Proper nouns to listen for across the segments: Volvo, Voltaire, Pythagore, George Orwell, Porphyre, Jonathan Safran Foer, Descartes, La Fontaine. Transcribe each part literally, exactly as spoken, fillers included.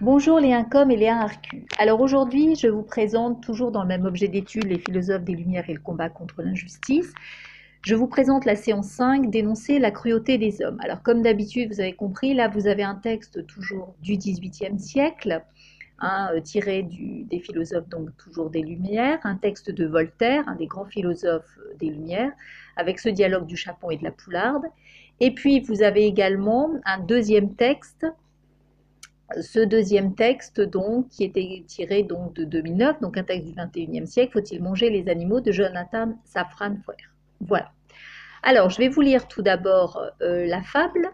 Bonjour les Incom et les un R Q. Alors aujourd'hui, je vous présente toujours dans le même objet d'étude, les philosophes des Lumières et le combat contre l'injustice. Je vous présente la séance cinq, dénoncer la cruauté des hommes. Alors comme d'habitude, vous avez compris, là vous avez un texte toujours du dix-huitième siècle, hein, tiré du, des philosophes, donc toujours des Lumières, un texte de Voltaire, un des grands philosophes des Lumières, avec ce dialogue du Chapon et de la Poularde. Et puis vous avez également un deuxième texte, ce deuxième texte donc, qui était tiré donc, de deux mille neuf, donc un texte du vingt-et-unième siècle, « Faut-il manger les animaux ?» de Jonathan Safran Foer. Voilà. Alors, je vais vous lire tout d'abord euh, la fable.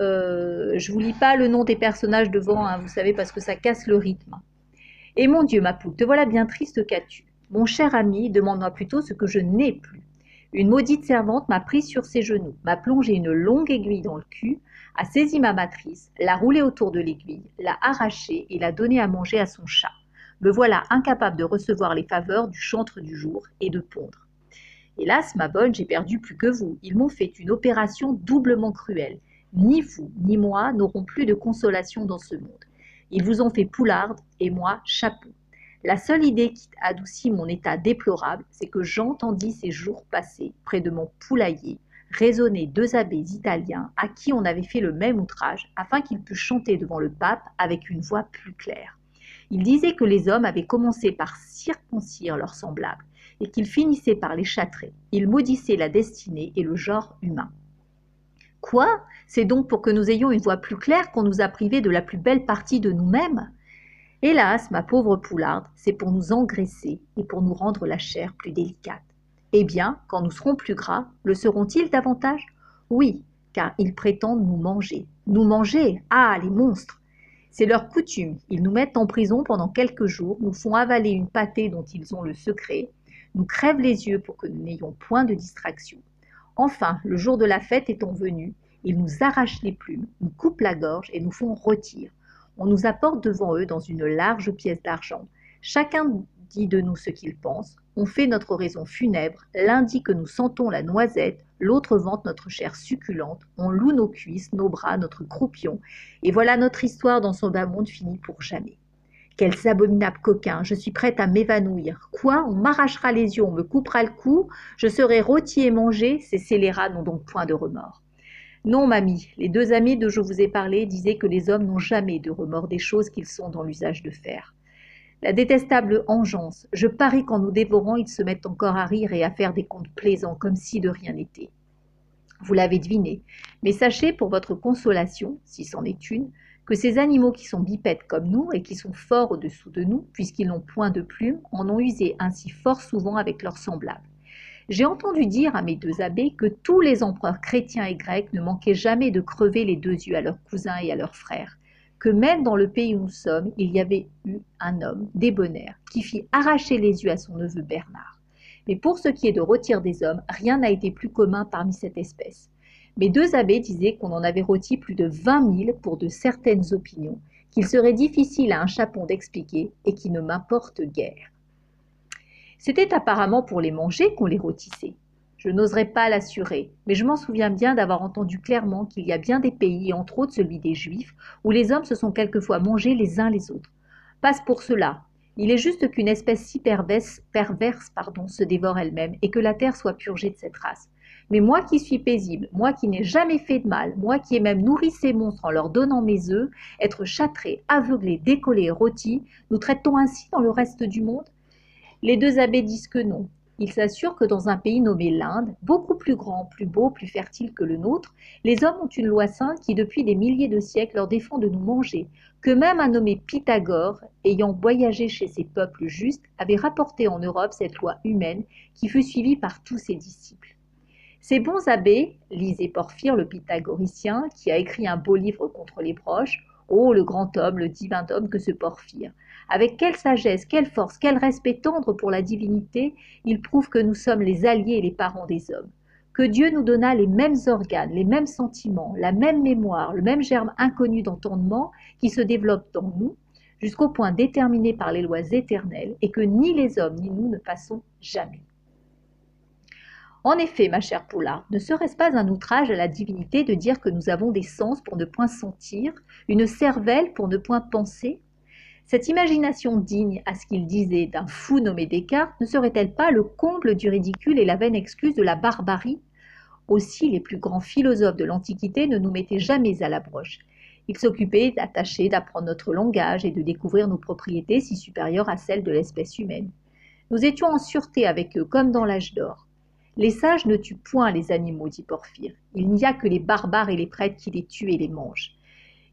Euh, je ne vous lis pas le nom des personnages devant, hein, vous savez, parce que ça casse le rythme. « Et mon Dieu, ma poupe, te voilà bien triste, qu'as-tu? Mon cher ami, demande-moi plutôt ce que je n'ai plus. Une maudite servante m'a prise sur ses genoux, m'a plongé une longue aiguille dans le cul, a saisi ma matrice, l'a roulée autour de l'aiguille, l'a arrachée et l'a donnée à manger à son chat. Me voilà incapable de recevoir les faveurs du chantre du jour et de pondre. Hélas, ma bonne, j'ai perdu plus que vous. Ils m'ont fait une opération doublement cruelle. Ni vous, ni moi n'aurons plus de consolation dans ce monde. Ils vous ont fait poularde et moi, chapon. La seule idée qui adoucit mon état déplorable, c'est que j'entendis ces jours passés, près de mon poulailler, raisonner deux abbés italiens à qui on avait fait le même outrage, afin qu'ils puissent chanter devant le pape avec une voix plus claire. Ils disaient que les hommes avaient commencé par circoncire leurs semblables, et qu'ils finissaient par les châtrer. Ils maudissaient la destinée et le genre humain. Quoi? C'est donc pour que nous ayons une voix plus claire qu'on nous a privés de la plus belle partie de nous-mêmes? Hélas, ma pauvre poularde, c'est pour nous engraisser et pour nous rendre la chair plus délicate. Eh bien, quand nous serons plus gras, le seront-ils davantage? Oui, car ils prétendent nous manger. Nous manger? Ah, les monstres! C'est leur coutume. Ils nous mettent en prison pendant quelques jours, nous font avaler une pâtée dont ils ont le secret, nous crèvent les yeux pour que nous n'ayons point de distraction. Enfin, le jour de la fête étant venu, ils nous arrachent les plumes, nous coupent la gorge et nous font rôtir. On nous apporte devant eux dans une large pièce d'argent. Chacun dit de nous ce qu'il pense. On fait notre raison funèbre. L'un dit que nous sentons la noisette, l'autre vante notre chair succulente. On loue nos cuisses, nos bras, notre croupion. Et voilà notre histoire dans son bas monde finie pour jamais. Quels abominables coquins, je suis prête à m'évanouir. Quoi? On m'arrachera les yeux, on me coupera le cou, je serai rôti et mangé, ces scélérats n'ont donc point de remords. Non, mamie, les deux amis dont je vous ai parlé disaient que les hommes n'ont jamais de remords des choses qu'ils sont dans l'usage de faire. La détestable engeance, je parie qu'en nous dévorant, ils se mettent encore à rire et à faire des contes plaisants, comme si de rien n'était. Vous l'avez deviné, mais sachez pour votre consolation, si c'en est une, que ces animaux qui sont bipèdes comme nous et qui sont forts au-dessous de nous, puisqu'ils n'ont point de plumes, en ont usé ainsi fort souvent avec leurs semblables. J'ai entendu dire à mes deux abbés que tous les empereurs chrétiens et grecs ne manquaient jamais de crever les deux yeux à leurs cousins et à leurs frères, que même dans le pays où nous sommes, il y avait eu un homme, débonnaire, qui fit arracher les yeux à son neveu Bernard. Mais pour ce qui est de rôtir des hommes, rien n'a été plus commun parmi cette espèce. Mes deux abbés disaient qu'on en avait rôti plus de vingt mille pour de certaines opinions, qu'il serait difficile à un chapon d'expliquer et qui ne m'importe guère. C'était apparemment pour les manger qu'on les rôtissait. Je n'oserais pas l'assurer, mais je m'en souviens bien d'avoir entendu clairement qu'il y a bien des pays, entre autres celui des Juifs, où les hommes se sont quelquefois mangés les uns les autres. Passe pour cela. Il est juste qu'une espèce si perverse, perverse pardon, se dévore elle-même et que la terre soit purgée de cette race. Mais moi qui suis paisible, moi qui n'ai jamais fait de mal, moi qui ai même nourri ces monstres en leur donnant mes œufs, être châtré, aveuglé, décollé, rôti, nous traitons ainsi dans le reste du monde? Les deux abbés disent que non. Ils s'assurent que dans un pays nommé l'Inde, beaucoup plus grand, plus beau, plus fertile que le nôtre, les hommes ont une loi sainte qui depuis des milliers de siècles leur défend de nous manger, que même un nommé Pythagore, ayant voyagé chez ces peuples justes, avait rapporté en Europe cette loi humaine qui fut suivie par tous ses disciples. Ces bons abbés, lisez Porphyre, le pythagoricien, qui a écrit un beau livre contre les broches, « Oh, le grand homme, le divin homme que ce Porphyre !» Avec quelle sagesse, quelle force, quel respect tendre pour la divinité, il prouve que nous sommes les alliés et les parents des hommes. Que Dieu nous donna les mêmes organes, les mêmes sentiments, la même mémoire, le même germe inconnu d'entendement qui se développe dans nous, jusqu'au point déterminé par les lois éternelles, et que ni les hommes ni nous ne passons jamais. En effet, ma chère Poulard, ne serait-ce pas un outrage à la divinité de dire que nous avons des sens pour ne point sentir, une cervelle pour ne point penser ? Cette imagination digne à ce qu'il disait d'un fou nommé Descartes ne serait-elle pas le comble du ridicule et la vaine excuse de la barbarie ? Aussi, les plus grands philosophes de l'Antiquité ne nous mettaient jamais à la broche. Ils s'occupaient d'attacher, d'apprendre notre langage et de découvrir nos propriétés si supérieures à celles de l'espèce humaine. Nous étions en sûreté avec eux, comme dans l'âge d'or. Les sages ne tuent point les animaux, dit Porphyre. Il n'y a que les barbares et les prêtres qui les tuent et les mangent.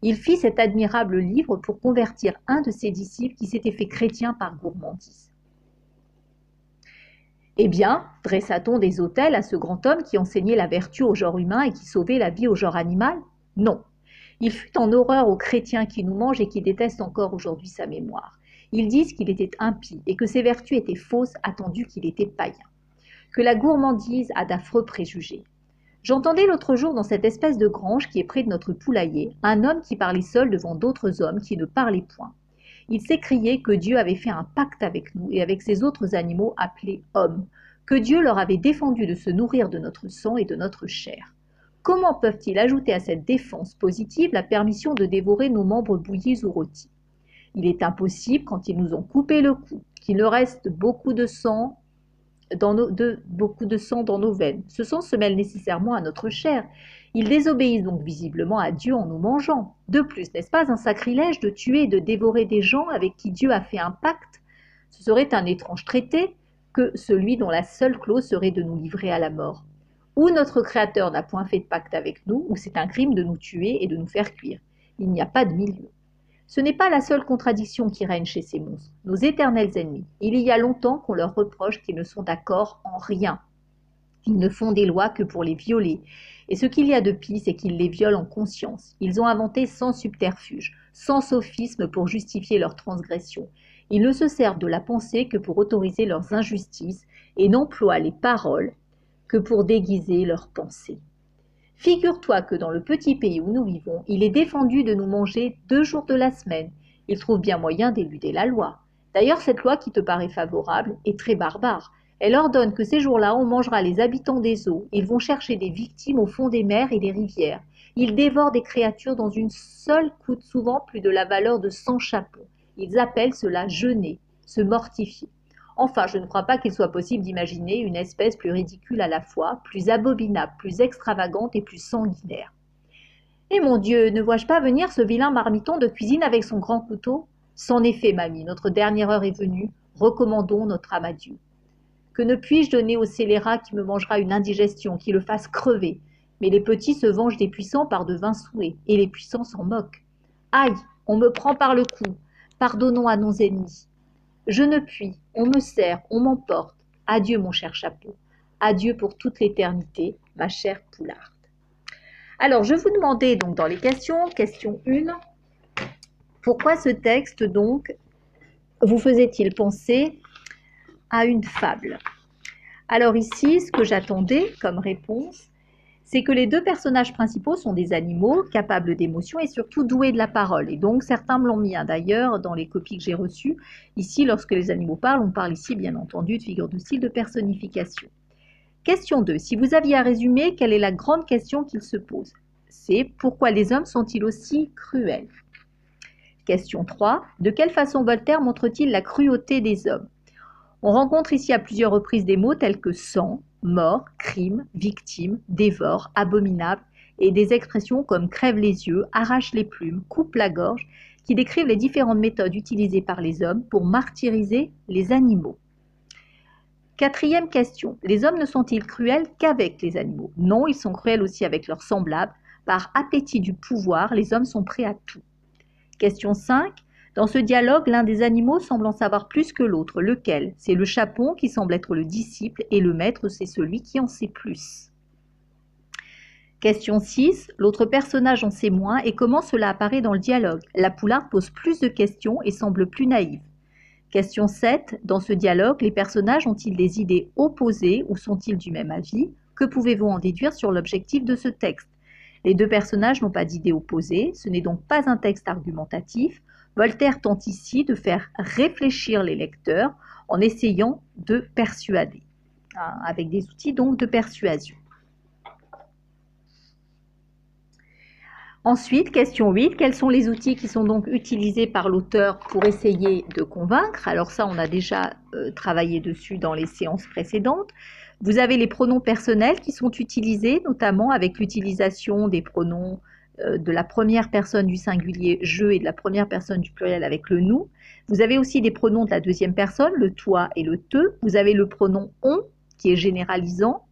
Il fit cet admirable livre pour convertir un de ses disciples qui s'était fait chrétien par gourmandise. Eh bien, dressa-t-on des autels à ce grand homme qui enseignait la vertu au genre humain et qui sauvait la vie au genre animal? Non. Il fut en horreur aux chrétiens qui nous mangent et qui détestent encore aujourd'hui sa mémoire. Ils disent qu'il était impie et que ses vertus étaient fausses, attendu qu'il était païen. Que la gourmandise a d'affreux préjugés. J'entendais l'autre jour dans cette espèce de grange qui est près de notre poulailler, un homme qui parlait seul devant d'autres hommes qui ne parlaient point. Il s'écriait que Dieu avait fait un pacte avec nous et avec ces autres animaux appelés hommes, que Dieu leur avait défendu de se nourrir de notre sang et de notre chair. Comment peuvent-ils ajouter à cette défense positive la permission de dévorer nos membres bouillis ou rôtis ? Il est impossible, quand ils nous ont coupé le cou, qu'il ne reste beaucoup de sang dans nos, de, beaucoup de sang dans nos veines. Ce sang se mêle nécessairement à notre chair. Ils désobéissent donc visiblement à Dieu en nous mangeant. De plus, n'est-ce pas un sacrilège de tuer et de dévorer des gens avec qui Dieu a fait un pacte? Ce serait un étrange traité que celui dont la seule clause serait de nous livrer à la mort. Ou notre Créateur n'a point fait de pacte avec nous, ou c'est un crime de nous tuer et de nous faire cuire. Il n'y a pas de milieu. Ce n'est pas la seule contradiction qui règne chez ces monstres, nos éternels ennemis. Il y a longtemps qu'on leur reproche qu'ils ne sont d'accord en rien. Ils ne font des lois que pour les violer. Et ce qu'il y a de pis, c'est qu'ils les violent en conscience. Ils ont inventé sans subterfuge, sans sophisme pour justifier leurs transgressions. Ils ne se servent de la pensée que pour autoriser leurs injustices et n'emploient les paroles que pour déguiser leurs pensées. Figure-toi que dans le petit pays où nous vivons, il est défendu de nous manger deux jours de la semaine. Il trouve bien moyen d'éluder la loi. D'ailleurs, cette loi qui te paraît favorable est très barbare. Elle ordonne que ces jours-là, on mangera les habitants des eaux. Ils vont chercher des victimes au fond des mers et des rivières. Ils dévorent des créatures dont une seule coûte souvent plus de la valeur de cent chapeaux. Ils appellent cela jeûner, se mortifier. Enfin, je ne crois pas qu'il soit possible d'imaginer une espèce plus ridicule à la fois, plus abominable, plus extravagante et plus sanguinaire. Et mon Dieu, ne vois-je pas venir ce vilain marmiton de cuisine avec son grand couteau? C'en est fait, mamie, notre dernière heure est venue, recommandons notre âme à Dieu. Que ne puis-je donner au scélérat qui me mangera une indigestion, qui le fasse crever? Mais les petits se vengent des puissants par de vains souhaits, et les puissants s'en moquent. Aïe, on me prend par le cou, pardonnons à nos ennemis. Je ne puis, on me serre, on m'emporte. Adieu mon cher chapeau, adieu pour toute l'éternité, ma chère Poularde. Alors, je vous demandais donc dans les questions, question un, pourquoi ce texte donc vous faisait-il penser à une fable? Alors ici, ce que j'attendais comme réponse, c'est que les deux personnages principaux sont des animaux capables d'émotion et surtout doués de la parole. Et donc, certains me l'ont mis, hein, d'ailleurs, dans les copies que j'ai reçues. Ici, lorsque les animaux parlent, on parle ici, bien entendu, de figure de style, de personnification. Question deux. Si vous aviez à résumer, quelle est la grande question qu'il se pose? C'est pourquoi les hommes sont-ils aussi cruels? Question trois. De quelle façon Voltaire montre-t-il la cruauté des hommes? On rencontre ici à plusieurs reprises des mots tels que « sang », mort, crime, victime, dévore, abominable, et des expressions comme crève les yeux, arrache les plumes, coupe la gorge, qui décrivent les différentes méthodes utilisées par les hommes pour martyriser les animaux. Quatrième question, les hommes ne sont-ils cruels qu'avec les animaux? Non, ils sont cruels aussi avec leurs semblables. Par appétit du pouvoir, les hommes sont prêts à tout. Question cinq, dans ce dialogue, l'un des animaux semble en savoir plus que l'autre. Lequel? C'est le chapon qui semble être le disciple et le maître, c'est celui qui en sait plus. Question six. L'autre personnage en sait moins et comment cela apparaît dans le dialogue? La Poularde pose plus de questions et semble plus naïve. Question sept. Dans ce dialogue, les personnages ont-ils des idées opposées ou sont-ils du même avis? Que pouvez-vous en déduire sur l'objectif de ce texte? Les deux personnages n'ont pas d'idées opposées, ce n'est donc pas un texte argumentatif. Voltaire tente ici de faire réfléchir les lecteurs en essayant de persuader. avec des outils donc de persuasion. Ensuite, question huit, quels sont les outils qui sont donc utilisés par l'auteur pour essayer de convaincre? Alors ça, on a déjà euh, travaillé dessus dans les séances précédentes. Vous avez les pronoms personnels qui sont utilisés, notamment avec l'utilisation des pronoms euh, de la première personne du singulier « je » et de la première personne du pluriel avec le « nous ». Vous avez aussi des pronoms de la deuxième personne, le « toi » et le « te ». Vous avez le pronom « on » qui est généralisant.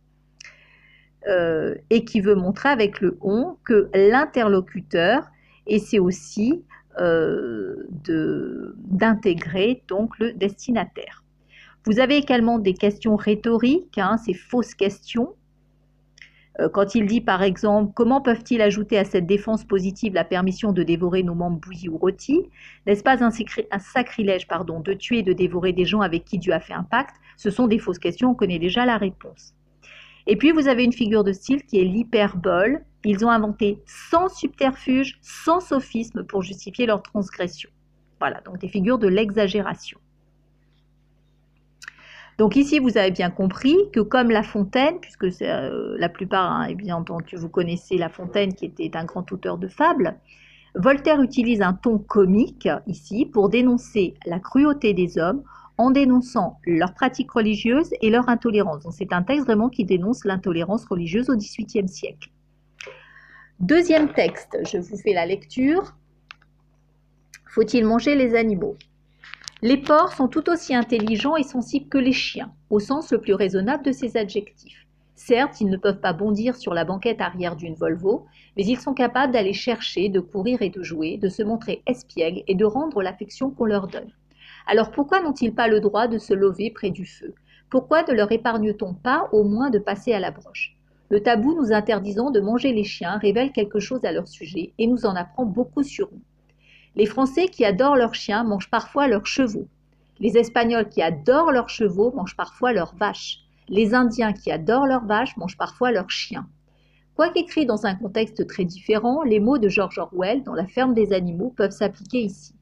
Euh, et qui veut montrer avec le « on » que l'interlocuteur essaie aussi euh, d'intégrer donc le destinataire. Vous avez également des questions rhétoriques, hein, ces fausses questions. Euh, quand il dit par exemple « Comment peuvent-ils ajouter à cette défense positive la permission de dévorer nos membres bouillis ou rôtis? N'est-ce pas un, un sacrilège pardon, de tuer et de dévorer des gens avec qui Dieu a fait un pacte? » Ce sont des fausses questions, on connaît déjà la réponse. Et puis, vous avez une figure de style qui est l'hyperbole. Ils ont inventé sans subterfuge, sans sophisme pour justifier leur transgression. Voilà, donc des figures de l'exagération. Donc ici, vous avez bien compris que comme La Fontaine, puisque c'est euh, la plupart, hein, et bien entendu, vous connaissez La Fontaine qui était un grand auteur de fables, Voltaire utilise un ton comique ici pour dénoncer la cruauté des hommes en dénonçant leurs pratiques religieuses et leur intolérance. Donc c'est un texte vraiment qui dénonce l'intolérance religieuse au dix-huitième siècle. Deuxième texte, je vous fais la lecture. Faut-il manger les animaux? Les porcs sont tout aussi intelligents et sensibles que les chiens, au sens le plus raisonnable de ces adjectifs. Certes, ils ne peuvent pas bondir sur la banquette arrière d'une Volvo, mais ils sont capables d'aller chercher, de courir et de jouer, de se montrer espiègles et de rendre l'affection qu'on leur donne. Alors pourquoi n'ont-ils pas le droit de se lever près du feu? Pourquoi ne leur épargne-t-on pas au moins de passer à la broche? Le tabou nous interdisant de manger les chiens révèle quelque chose à leur sujet et nous en apprend beaucoup sur nous. Les Français qui adorent leurs chiens mangent parfois leurs chevaux. Les Espagnols qui adorent leurs chevaux mangent parfois leurs vaches. Les Indiens qui adorent leurs vaches mangent parfois leurs chiens. Quoiqu'écrit dans un contexte très différent, les mots de George Orwell dans La ferme des animaux peuvent s'appliquer ici.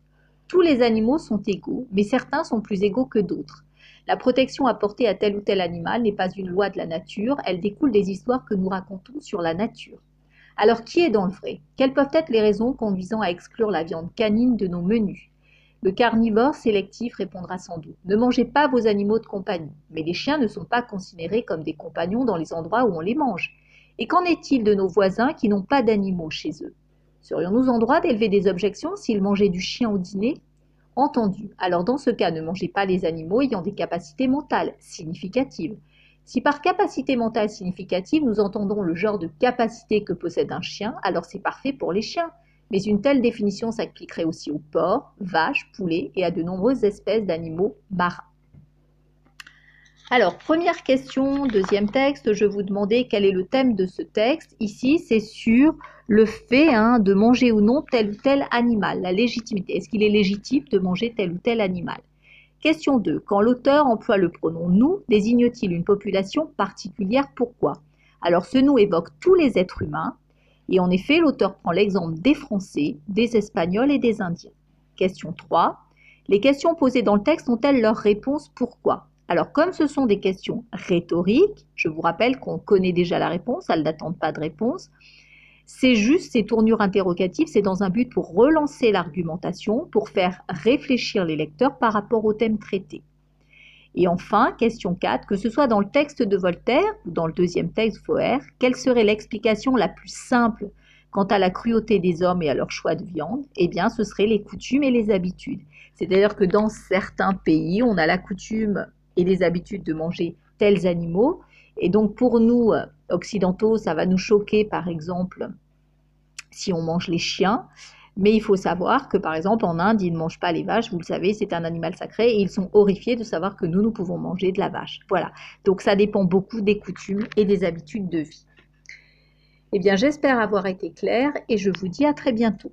Tous les animaux sont égaux, mais certains sont plus égaux que d'autres. La protection apportée à tel ou tel animal n'est pas une loi de la nature, elle découle des histoires que nous racontons sur la nature. Alors qui est dans le vrai? Quelles peuvent être les raisons conduisant à exclure la viande canine de nos menus? Le carnivore sélectif répondra sans doute. Ne mangez pas vos animaux de compagnie, mais les chiens ne sont pas considérés comme des compagnons dans les endroits où on les mange. Et qu'en est-il de nos voisins qui n'ont pas d'animaux chez eux? Serions-nous en droit d'élever des objections s'ils mangeaient du chien au dîner? Entendu. Alors dans ce cas, ne mangez pas les animaux ayant des capacités mentales significatives. Si par capacité mentale significative, nous entendons le genre de capacité que possède un chien, alors c'est parfait pour les chiens. Mais une telle définition s'appliquerait aussi aux porcs, vaches, poulets et à de nombreuses espèces d'animaux marins. Alors, première question, deuxième texte, je vous demandais quel est le thème de ce texte. Ici, c'est sur le fait hein, de manger ou non tel ou tel animal, la légitimité. Est-ce qu'il est légitime de manger tel ou tel animal? Question deux. Quand l'auteur emploie le pronom « nous », désigne-t-il une population particulière? Pourquoi? Alors, ce « nous » évoque tous les êtres humains. Et en effet, l'auteur prend l'exemple des Français, des Espagnols et des Indiens. Question trois. Les questions posées dans le texte ont-elles leur réponse? Pourquoi? Alors, comme ce sont des questions rhétoriques, je vous rappelle qu'on connaît déjà la réponse, elles n'attendent pas de réponse. C'est juste ces tournures interrogatives, c'est dans un but pour relancer l'argumentation, pour faire réfléchir les lecteurs par rapport au thème traité. Et enfin, question quatre, que ce soit dans le texte de Voltaire ou dans le deuxième texte Foer, quelle serait l'explication la plus simple quant à la cruauté des hommes et à leur choix de viande? Eh bien, ce seraient les coutumes et les habitudes. C'est-à-dire que dans certains pays, on a la coutume et les habitudes de manger tels animaux. Et donc pour nous, occidentaux, ça va nous choquer, par exemple, si on mange les chiens. Mais il faut savoir que, par exemple, en Inde, ils ne mangent pas les vaches. Vous le savez, c'est un animal sacré et ils sont horrifiés de savoir que nous, nous pouvons manger de la vache. Voilà. Donc ça dépend beaucoup des coutumes et des habitudes de vie. Eh bien, j'espère avoir été claire et je vous dis à très bientôt.